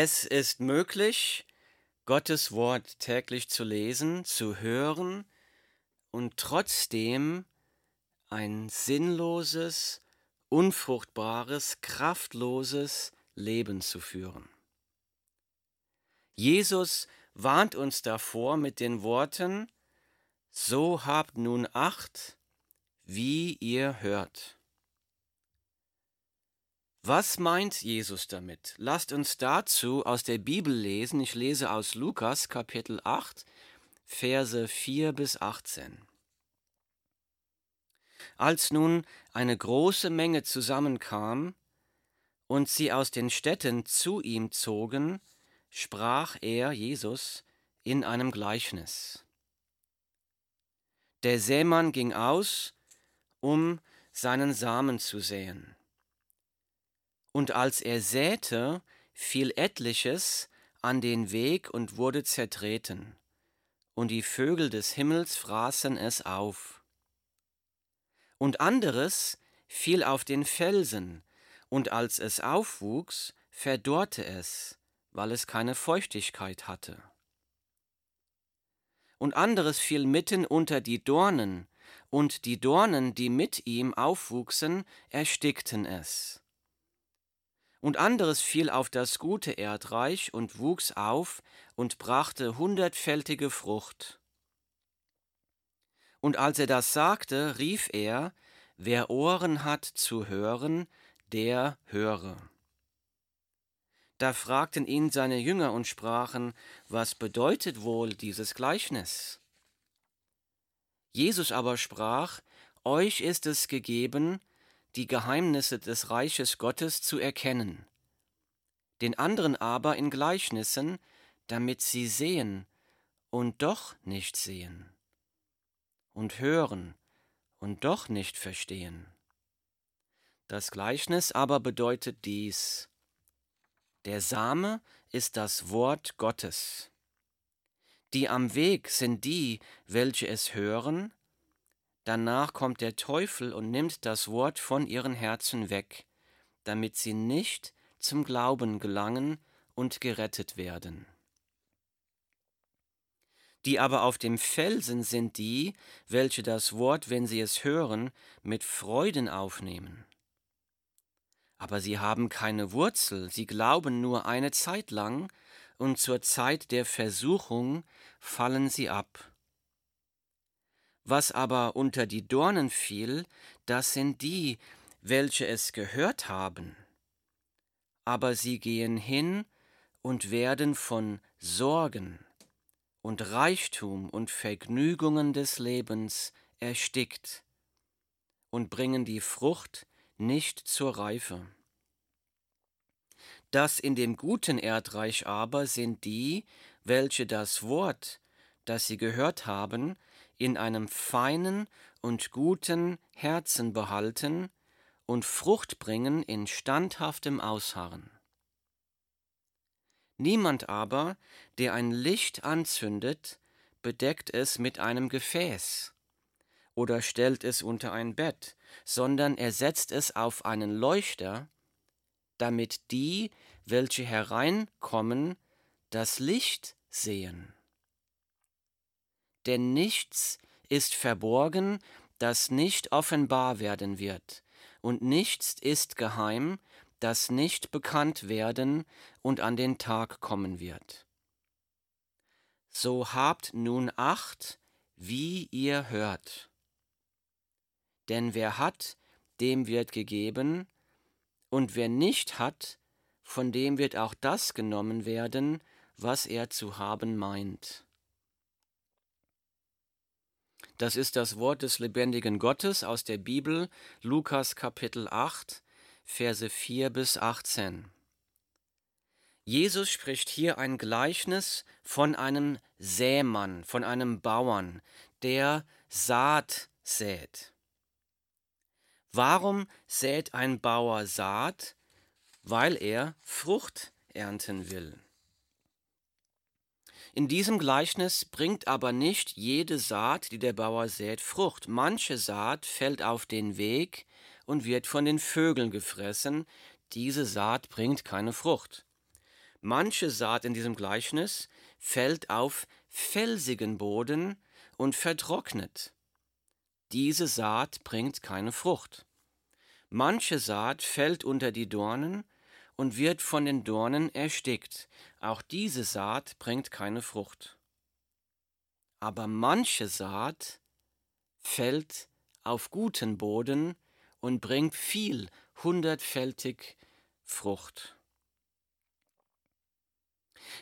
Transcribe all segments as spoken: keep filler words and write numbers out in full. Es ist möglich, Gottes Wort täglich zu lesen, zu hören und trotzdem ein sinnloses, unfruchtbares, kraftloses Leben zu führen. Jesus warnt uns davor mit den Worten: So habt nun Acht, wie ihr hört. Was meint Jesus damit? Lasst uns dazu aus der Bibel lesen. Ich lese aus Lukas Kapitel acht, Verse vier bis achtzehn. Als nun eine große Menge zusammenkam und sie aus den Städten zu ihm zogen, sprach er, Jesus, in einem Gleichnis. Der Sämann ging aus, um seinen Samen zu säen. Und als er säte, fiel etliches an den Weg und wurde zertreten, und die Vögel des Himmels fraßen es auf. Und anderes fiel auf den Felsen, und als es aufwuchs, verdorrte es, weil es keine Feuchtigkeit hatte. Und anderes fiel mitten unter die Dornen, und die Dornen, die mit ihm aufwuchsen, erstickten es. Und anderes fiel auf das gute Erdreich und wuchs auf und brachte hundertfältige Frucht. Und als er das sagte, rief er: Wer Ohren hat zu hören, der höre. Da fragten ihn seine Jünger und sprachen: Was bedeutet wohl dieses Gleichnis? Jesus aber sprach: Euch ist es gegeben, die Geheimnisse des Reiches Gottes zu erkennen, den anderen aber in Gleichnissen, damit sie sehen und doch nicht sehen, und hören und doch nicht verstehen. Das Gleichnis aber bedeutet dies: Der Same ist das Wort Gottes. Die am Weg sind die, welche es hören. Danach kommt der Teufel und nimmt das Wort von ihren Herzen weg, damit sie nicht zum Glauben gelangen und gerettet werden. Die aber auf dem Felsen sind die, welche das Wort, wenn sie es hören, mit Freuden aufnehmen. Aber sie haben keine Wurzel, sie glauben nur eine Zeit lang, und zur Zeit der Versuchung fallen sie ab. Was aber unter die Dornen fiel, das sind die, welche es gehört haben. Aber sie gehen hin und werden von Sorgen und Reichtum und Vergnügungen des Lebens erstickt und bringen die Frucht nicht zur Reife. Das in dem guten Erdreich aber sind die, welche das Wort, das sie gehört haben, in einem feinen und guten Herzen behalten und Frucht bringen in standhaftem Ausharren. Niemand aber, der ein Licht anzündet, bedeckt es mit einem Gefäß oder stellt es unter ein Bett, sondern er setzt es auf einen Leuchter, damit die, welche hereinkommen, das Licht sehen. Denn nichts ist verborgen, das nicht offenbar werden wird, und nichts ist geheim, das nicht bekannt werden und an den Tag kommen wird. So habt nun Acht, wie ihr hört. Denn wer hat, dem wird gegeben, und wer nicht hat, von dem wird auch das genommen werden, was er zu haben meint. Das ist das Wort des lebendigen Gottes aus der Bibel, Lukas Kapitel acht, Verse vier bis achtzehn. Jesus spricht hier ein Gleichnis von einem Sämann, von einem Bauern, der Saat sät. Warum sät ein Bauer Saat? Weil er Frucht ernten will. In diesem Gleichnis bringt aber nicht jede Saat, die der Bauer sät, Frucht. Manche Saat fällt auf den Weg und wird von den Vögeln gefressen. Diese Saat bringt keine Frucht. Manche Saat in diesem Gleichnis fällt auf felsigen Boden und vertrocknet. Diese Saat bringt keine Frucht. Manche Saat fällt unter die Dornen und wird von den Dornen erstickt. Auch diese Saat bringt keine Frucht. Aber manche Saat fällt auf guten Boden und bringt viel, hundertfältig Frucht.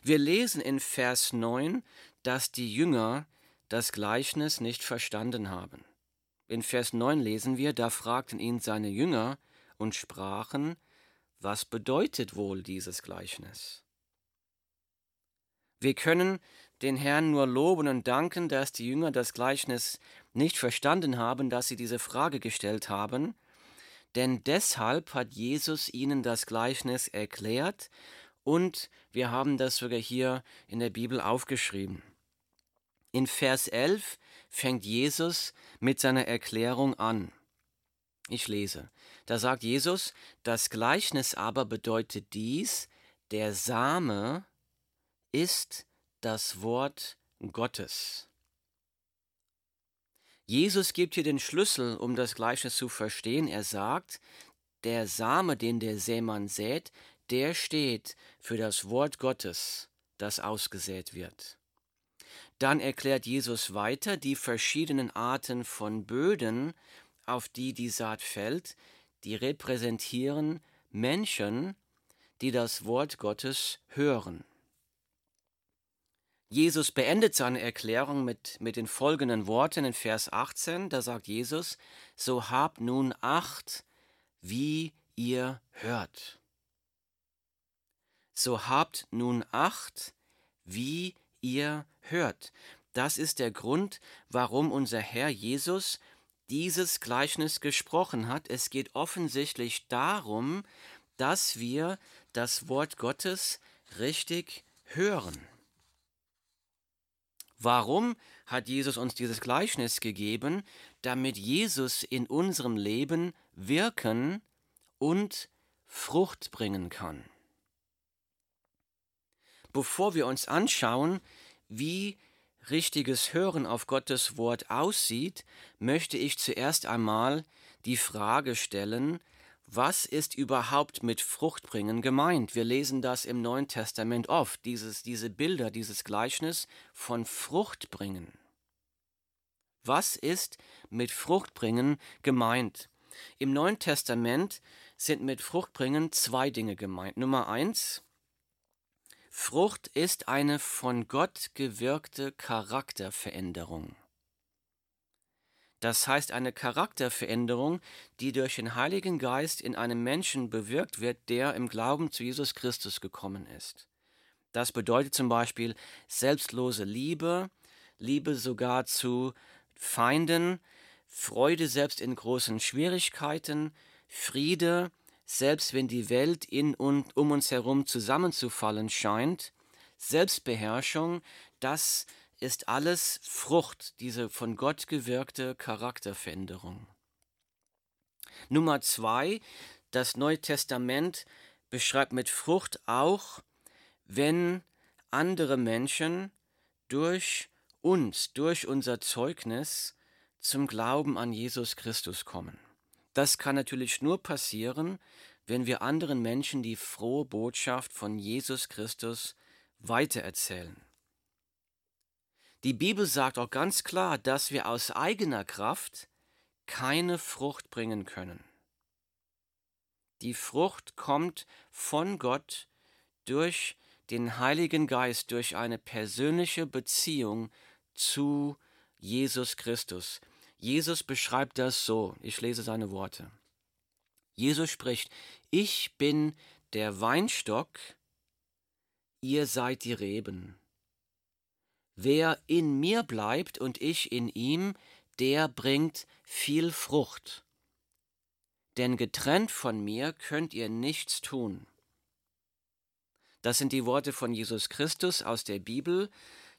Wir lesen in Vers neun, dass die Jünger das Gleichnis nicht verstanden haben. In Vers neun lesen wir, da fragten ihn seine Jünger und sprachen, was bedeutet wohl dieses Gleichnis? Wir können den Herrn nur loben und danken, dass die Jünger das Gleichnis nicht verstanden haben, dass sie diese Frage gestellt haben, denn deshalb hat Jesus ihnen das Gleichnis erklärt und wir haben das sogar hier in der Bibel aufgeschrieben. In Vers elf fängt Jesus mit seiner Erklärung an. Ich lese, da sagt Jesus, das Gleichnis aber bedeutet dies, der Same ist das Wort Gottes. Jesus gibt hier den Schlüssel, um das Gleichnis zu verstehen. Er sagt, der Same, den der Sämann sät, der steht für das Wort Gottes, das ausgesät wird. Dann erklärt Jesus weiter die verschiedenen Arten von Böden, auf die die Saat fällt, die repräsentieren Menschen, die das Wort Gottes hören. Jesus beendet seine Erklärung mit, mit den folgenden Worten in Vers achtzehn, da sagt Jesus, so habt nun Acht, wie ihr hört. So habt nun Acht, wie ihr hört. Das ist der Grund, warum unser Herr Jesus dieses Gleichnis gesprochen hat. Es geht offensichtlich darum, dass wir das Wort Gottes richtig hören. Warum hat Jesus uns dieses Gleichnis gegeben? Damit Jesus in unserem Leben wirken und Frucht bringen kann. Bevor wir uns anschauen, wie richtiges Hören auf Gottes Wort aussieht, möchte ich zuerst einmal die Frage stellen, was ist überhaupt mit Fruchtbringen gemeint? Wir lesen das im Neuen Testament oft, dieses, diese Bilder, dieses Gleichnis von Fruchtbringen. Was ist mit Fruchtbringen gemeint? Im Neuen Testament sind mit Fruchtbringen zwei Dinge gemeint. Nummer eins, Frucht ist eine von Gott gewirkte Charakterveränderung. Das heißt, eine Charakterveränderung, die durch den Heiligen Geist in einem Menschen bewirkt wird, der im Glauben zu Jesus Christus gekommen ist. Das bedeutet zum Beispiel selbstlose Liebe, Liebe sogar zu Feinden, Freude selbst in großen Schwierigkeiten, Friede, selbst wenn die Welt in und um uns herum zusammenzufallen scheint, Selbstbeherrschung, das ist alles Frucht, diese von Gott gewirkte Charakterveränderung. Nummer zwei, das Neue Testament beschreibt mit Frucht auch, wenn andere Menschen durch uns, durch unser Zeugnis zum Glauben an Jesus Christus kommen. Das kann natürlich nur passieren, wenn wir anderen Menschen die frohe Botschaft von Jesus Christus weitererzählen. Die Bibel sagt auch ganz klar, dass wir aus eigener Kraft keine Frucht bringen können. Die Frucht kommt von Gott durch den Heiligen Geist, durch eine persönliche Beziehung zu Jesus Christus. Jesus beschreibt das so, ich lese seine Worte. Jesus spricht, ich bin der Weinstock, ihr seid die Reben. Wer in mir bleibt und ich in ihm, der bringt viel Frucht. Denn getrennt von mir könnt ihr nichts tun. Das sind die Worte von Jesus Christus aus der Bibel,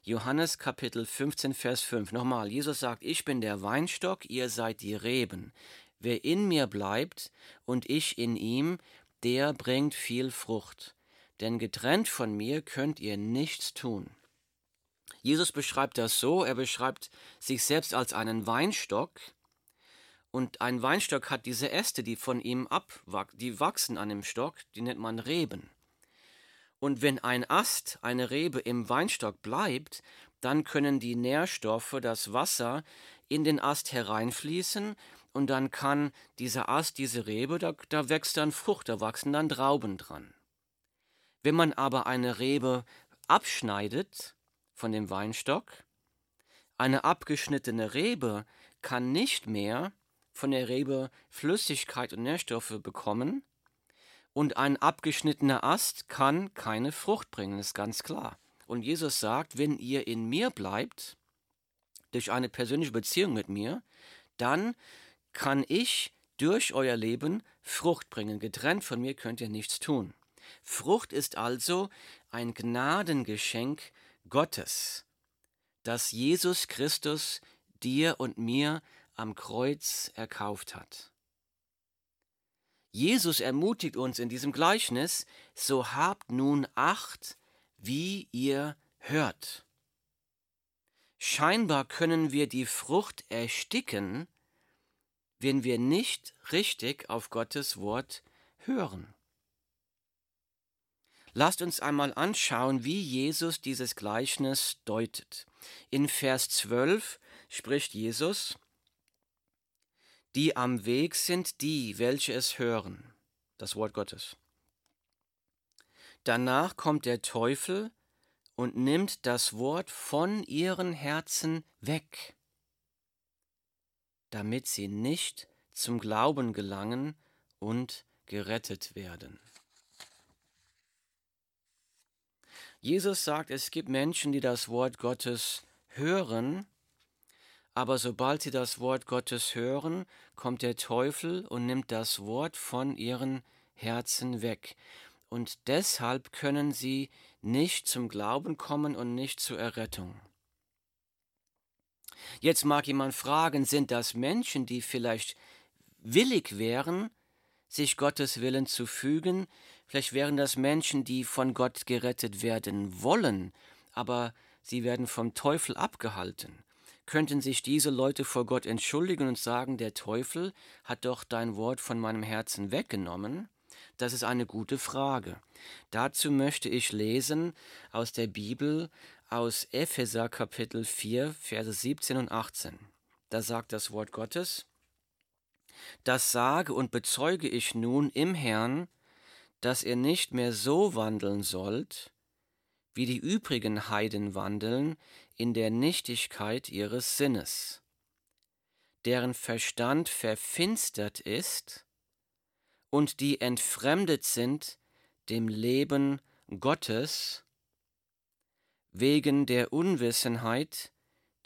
Johannes Kapitel fünfzehn, Vers fünf. Nochmal, Jesus sagt, ich bin der Weinstock, ihr seid die Reben. Wer in mir bleibt und ich in ihm, der bringt viel Frucht. denn getrennt von mir könnt ihr nichts tun. Jesus beschreibt das so, er beschreibt sich selbst als einen Weinstock, und ein Weinstock hat diese Äste, die von ihm abwachsen, die wachsen an dem Stock, die nennt man Reben. Und wenn ein Ast, eine Rebe im Weinstock bleibt, dann können die Nährstoffe, das Wasser, in den Ast hereinfließen und dann kann dieser Ast, diese Rebe, da, da wächst dann Frucht, da wachsen dann Trauben dran. Wenn man aber eine Rebe abschneidet von dem Weinstock, eine abgeschnittene Rebe kann nicht mehr von der Rebe Flüssigkeit und Nährstoffe bekommen, und ein abgeschnittener Ast kann keine Frucht bringen, ist ganz klar. Und Jesus sagt, wenn ihr in mir bleibt, durch eine persönliche Beziehung mit mir, dann kann ich durch euer Leben Frucht bringen. Getrennt von mir könnt ihr nichts tun. Frucht ist also ein Gnadengeschenk Gottes, das Jesus Christus dir und mir am Kreuz erkauft hat. Jesus ermutigt uns in diesem Gleichnis, so habt nun Acht, wie ihr hört. Scheinbar können wir die Frucht ersticken, wenn wir nicht richtig auf Gottes Wort hören. Lasst uns einmal anschauen, wie Jesus dieses Gleichnis deutet. In Vers zwölf spricht Jesus: Die am Weg sind die, welche es hören, das Wort Gottes. Danach kommt der Teufel und nimmt das Wort von ihren Herzen weg, damit sie nicht zum Glauben gelangen und gerettet werden. Jesus sagt, es gibt Menschen, die das Wort Gottes hören, aber sobald sie das Wort Gottes hören, kommt der Teufel und nimmt das Wort von ihren Herzen weg. Und deshalb können sie nicht zum Glauben kommen und nicht zur Errettung. Jetzt mag jemand fragen, sind das Menschen, die vielleicht willig wären, sich Gottes Willen zu fügen? Vielleicht wären das Menschen, die von Gott gerettet werden wollen, aber sie werden vom Teufel abgehalten. Könnten sich diese Leute vor Gott entschuldigen und sagen, der Teufel hat doch dein Wort von meinem Herzen weggenommen? Das ist eine gute Frage. Dazu möchte ich lesen aus der Bibel, aus Epheser Kapitel vier, Verse siebzehn und achtzehn. Da sagt das Wort Gottes: Das sage und bezeuge ich nun im Herrn, dass ihr nicht mehr so wandeln sollt, wie die übrigen Heiden wandeln, in der Nichtigkeit ihres Sinnes, deren Verstand verfinstert ist, und die entfremdet sind dem Leben Gottes wegen der Unwissenheit,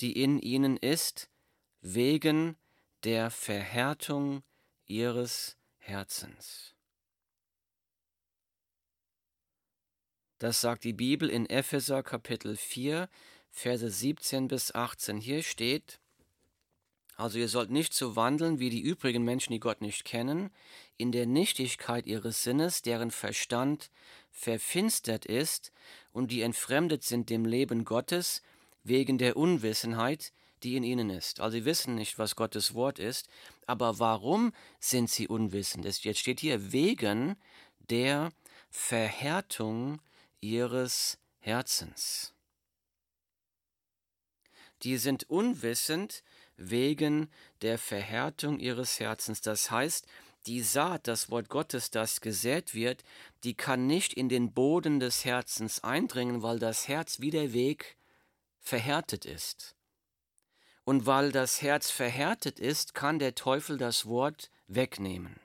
die in ihnen ist, wegen der Verhärtung ihres Herzens. Das sagt die Bibel in Epheser Kapitel vier, Verse siebzehn bis achtzehn. Hier steht: Also ihr sollt nicht so wandeln wie die übrigen Menschen, die Gott nicht kennen, in der Nichtigkeit ihres Sinnes, deren Verstand verfinstert ist und die entfremdet sind dem Leben Gottes wegen der Unwissenheit, die in ihnen ist. Also sie wissen nicht, was Gottes Wort ist, aber warum sind sie unwissend? Jetzt steht hier, wegen der Verhärtung ihres Herzens. Die sind unwissend wegen der Verhärtung ihres Herzens. Das heißt, die Saat, das Wort Gottes, das gesät wird, die kann nicht in den Boden des Herzens eindringen, weil das Herz wie der Weg verhärtet ist. Und weil das Herz verhärtet ist, kann der Teufel das Wort wegnehmen.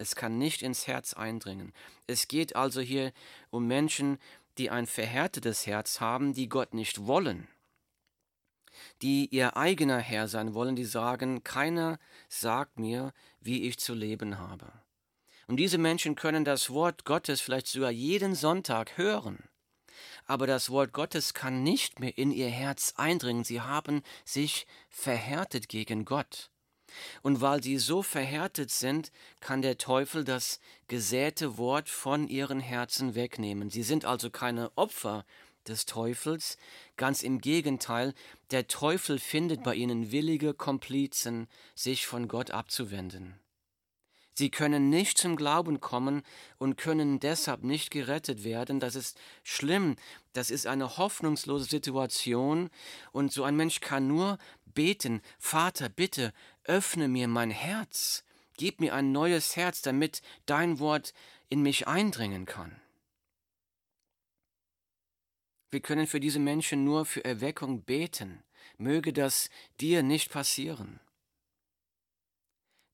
Es kann nicht ins Herz eindringen. Es geht also hier um Menschen, die ein verhärtetes Herz haben, die Gott nicht wollen, die ihr eigener Herr sein wollen, die sagen, keiner sagt mir, wie ich zu leben habe. Und diese Menschen können das Wort Gottes vielleicht sogar jeden Sonntag hören, aber das Wort Gottes kann nicht mehr in ihr Herz eindringen. Sie haben sich verhärtet gegen Gott. Und weil sie so verhärtet sind, kann der Teufel das gesäte Wort von ihren Herzen wegnehmen. Sie sind also keine Opfer des Teufels, ganz im Gegenteil, der Teufel findet bei ihnen willige Komplizen, sich von Gott abzuwenden. Sie können nicht zum Glauben kommen und können deshalb nicht gerettet werden. Das ist schlimm, das ist eine hoffnungslose Situation und so ein Mensch kann nur beten: Vater, bitte öffne mir mein Herz, gib mir ein neues Herz, damit dein Wort in mich eindringen kann. Wir können für diese Menschen nur für Erweckung beten. Möge das dir nicht passieren.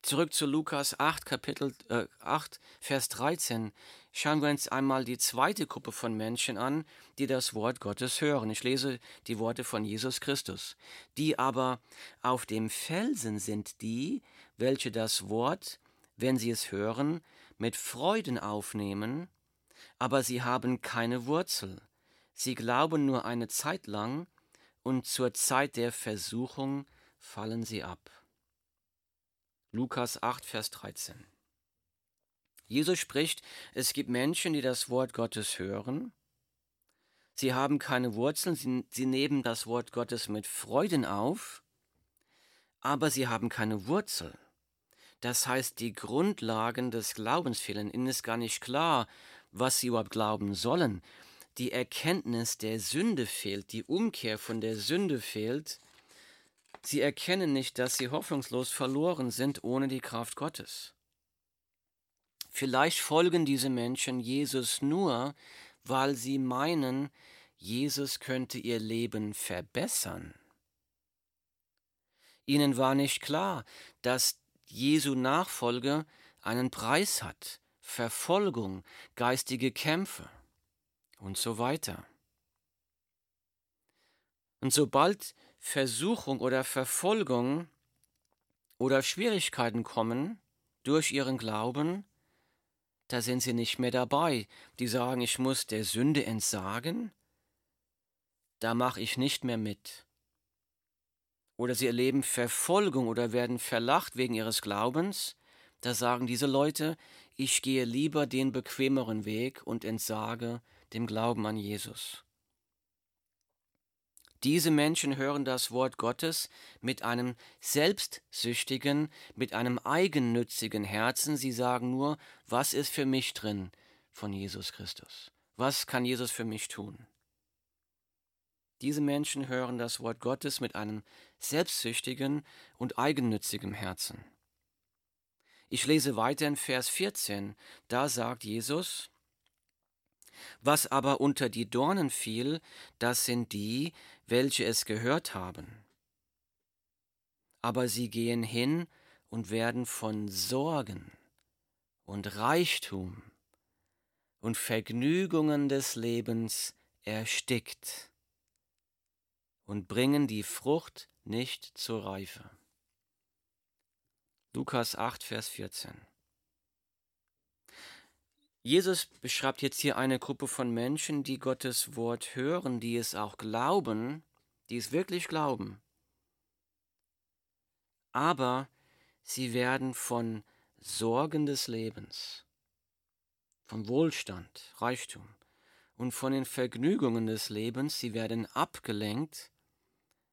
Zurück zu Lukas acht, Kapitel äh, acht, Vers dreizehn. Schauen wir uns einmal die zweite Gruppe von Menschen an, die das Wort Gottes hören. Ich lese die Worte von Jesus Christus. Die aber auf dem Felsen sind die, welche das Wort, wenn sie es hören, mit Freuden aufnehmen, aber sie haben keine Wurzel. Sie glauben nur eine Zeit lang und zur Zeit der Versuchung fallen sie ab. Lukas acht, Vers dreizehn. Jesus spricht, es gibt Menschen, die das Wort Gottes hören. Sie haben keine Wurzeln, sie, sie nehmen das Wort Gottes mit Freuden auf, aber sie haben keine Wurzel. Das heißt, die Grundlagen des Glaubens fehlen. Ihnen ist gar nicht klar, was sie überhaupt glauben sollen. Die Erkenntnis der Sünde fehlt, die Umkehr von der Sünde fehlt. Sie erkennen nicht, dass sie hoffnungslos verloren sind ohne die Kraft Gottes. Vielleicht folgen diese Menschen Jesus nur, weil sie meinen, Jesus könnte ihr Leben verbessern. Ihnen war nicht klar, dass Jesu Nachfolge einen Preis hat: Verfolgung, geistige Kämpfe und so weiter. Und sobald Versuchung oder Verfolgung oder Schwierigkeiten kommen durch ihren Glauben, da sind sie nicht mehr dabei. Die sagen, ich muss der Sünde entsagen, da mache ich nicht mehr mit. Oder sie erleben Verfolgung oder werden verlacht wegen ihres Glaubens. Da sagen diese Leute, ich gehe lieber den bequemeren Weg und entsage dem Glauben an Jesus. Diese Menschen hören das Wort Gottes mit einem selbstsüchtigen, mit einem eigennützigen Herzen. Sie sagen nur, was ist für mich drin von Jesus Christus? Was kann Jesus für mich tun? Diese Menschen hören das Wort Gottes mit einem selbstsüchtigen und eigennützigen Herzen. Ich lese weiter in Vers vierzehn. Da sagt Jesus: Was aber unter die Dornen fiel, das sind die, welche es gehört haben. Aber sie gehen hin und werden von Sorgen und Reichtum und Vergnügungen des Lebens erstickt und bringen die Frucht nicht zur Reife. Lukas acht, Vers vierzehn. Jesus beschreibt jetzt hier eine Gruppe von Menschen, die Gottes Wort hören, die es auch glauben, die es wirklich glauben. Aber sie werden von Sorgen des Lebens, von Wohlstand, Reichtum und von den Vergnügungen des Lebens, sie werden abgelenkt,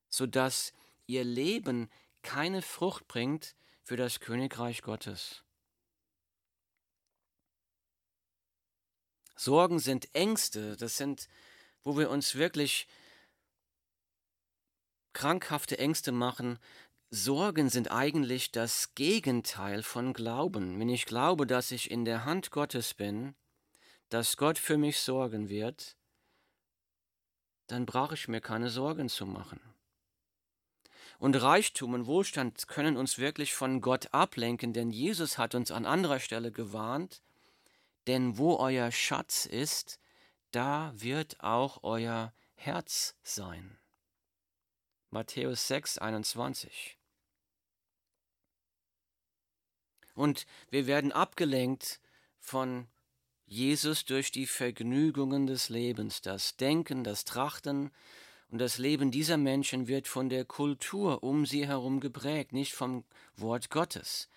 sodass ihr Leben keine Frucht bringt für das Königreich Gottes. Sorgen sind Ängste, das sind, wo wir uns wirklich krankhafte Ängste machen. Sorgen sind eigentlich das Gegenteil von Glauben. Wenn ich glaube, dass ich in der Hand Gottes bin, dass Gott für mich sorgen wird, dann brauche ich mir keine Sorgen zu machen. Und Reichtum und Wohlstand können uns wirklich von Gott ablenken, denn Jesus hat uns an anderer Stelle gewarnt: Denn wo euer Schatz ist, da wird auch euer Herz sein. Matthäus sechs, einundzwanzig. Und wir werden abgelenkt von Jesus durch die Vergnügungen des Lebens, das Denken, das Trachten Und das Leben dieser Menschen wird von der Kultur um sie herum geprägt, nicht vom Wort Gottes.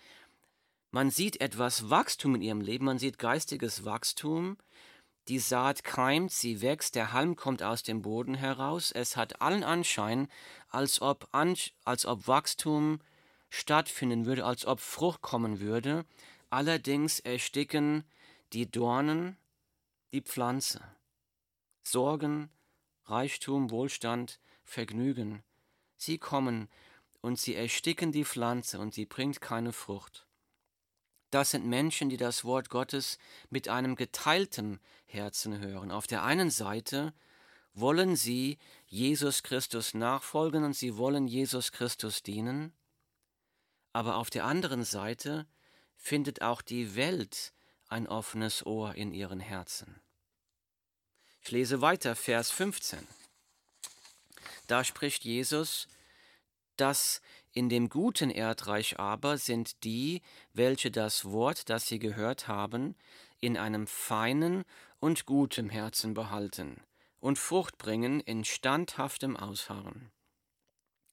Man sieht etwas Wachstum in ihrem Leben, man sieht geistiges Wachstum. Die Saat keimt, sie wächst, der Halm kommt aus dem Boden heraus. Es hat allen Anschein, als ob, An- als ob Wachstum stattfinden würde, als ob Frucht kommen würde. Allerdings ersticken die Dornen die Pflanze. Sorgen, Reichtum, Wohlstand, Vergnügen. Sie kommen und sie ersticken die Pflanze und sie bringt keine Frucht. Das sind Menschen, die das Wort Gottes mit einem geteilten Herzen hören. Auf der einen Seite wollen sie Jesus Christus nachfolgen und sie wollen Jesus Christus dienen. Aber auf der anderen Seite findet auch die Welt ein offenes Ohr in ihren Herzen. Ich lese weiter, Vers fünfzehn. Da spricht Jesus, dass in dem guten Erdreich aber sind die, welche das Wort, das sie gehört haben, in einem feinen und gutem Herzen behalten und Frucht bringen in standhaftem Ausharren.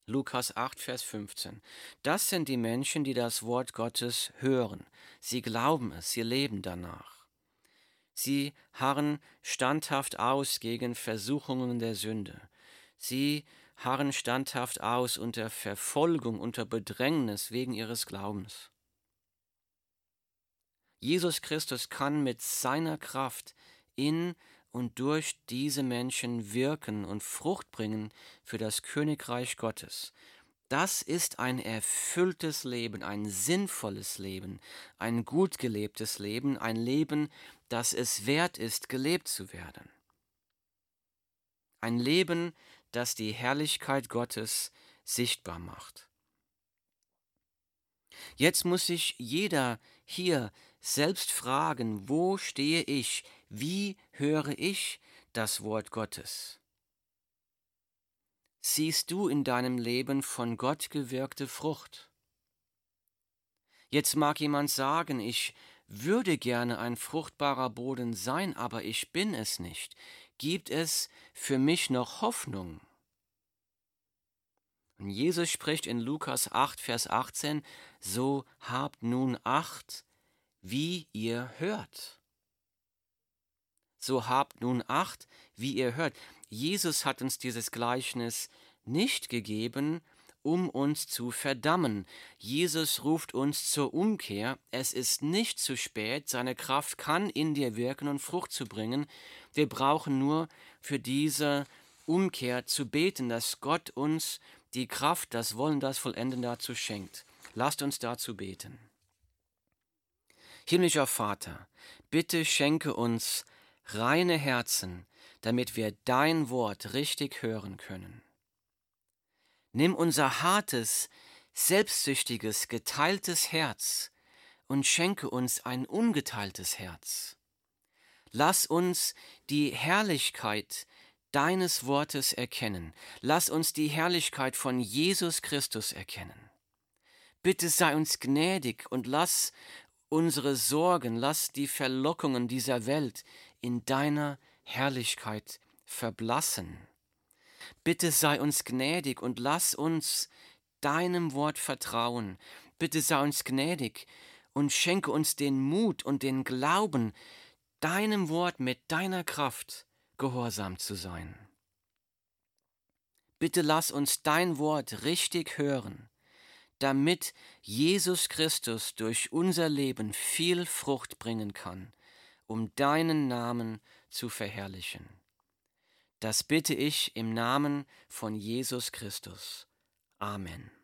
Lukas acht, Vers fünfzehn. Das sind die Menschen, die das Wort Gottes hören. Sie glauben es, sie leben danach. Sie harren standhaft aus gegen Versuchungen der Sünde. Sie harren standhaft aus unter Verfolgung, unter Bedrängnis wegen ihres Glaubens. Jesus Christus kann mit seiner Kraft in und durch diese Menschen wirken und Frucht bringen für das Königreich Gottes. Das ist ein erfülltes Leben, ein sinnvolles Leben, ein gut gelebtes Leben, ein Leben, das es wert ist, gelebt zu werden. Ein Leben, das die Herrlichkeit Gottes sichtbar macht. Jetzt muss sich jeder hier selbst fragen, wo stehe ich, wie höre ich das Wort Gottes? Siehst du in deinem Leben von Gott gewirkte Frucht? Jetzt mag jemand sagen, ich würde gerne ein fruchtbarer Boden sein, aber ich bin es nicht. Gibt es für mich noch Hoffnung? Und Jesus spricht in Lukas acht, Vers achtzehn, so habt nun Acht, wie ihr hört. So habt nun Acht, wie ihr hört. Jesus hat uns dieses Gleichnis nicht gegeben, um uns zu verdammen. Jesus ruft uns zur Umkehr. Es ist nicht zu spät. Seine Kraft kann in dir wirken und Frucht zu bringen. Wir brauchen nur für diese Umkehr zu beten, dass Gott uns die Kraft, das Wollen, das Vollenden dazu schenkt. Lasst uns dazu beten. Himmlischer Vater, bitte schenke uns reine Herzen, damit wir dein Wort richtig hören können. Nimm unser hartes, selbstsüchtiges, geteiltes Herz und schenke uns ein ungeteiltes Herz. Lass uns die Herrlichkeit deines Wortes erkennen. Lass uns die Herrlichkeit von Jesus Christus erkennen. Bitte sei uns gnädig und lass unsere Sorgen, lass die Verlockungen dieser Welt in deiner Herrlichkeit verblassen. Bitte sei uns gnädig und lass uns deinem Wort vertrauen. Bitte sei uns gnädig und schenke uns den Mut und den Glauben, deinem Wort mit deiner Kraft gehorsam zu sein. Bitte lass uns dein Wort richtig hören, damit Jesus Christus durch unser Leben viel Frucht bringen kann, um deinen Namen zu verherrlichen. Das bitte ich im Namen von Jesus Christus. Amen.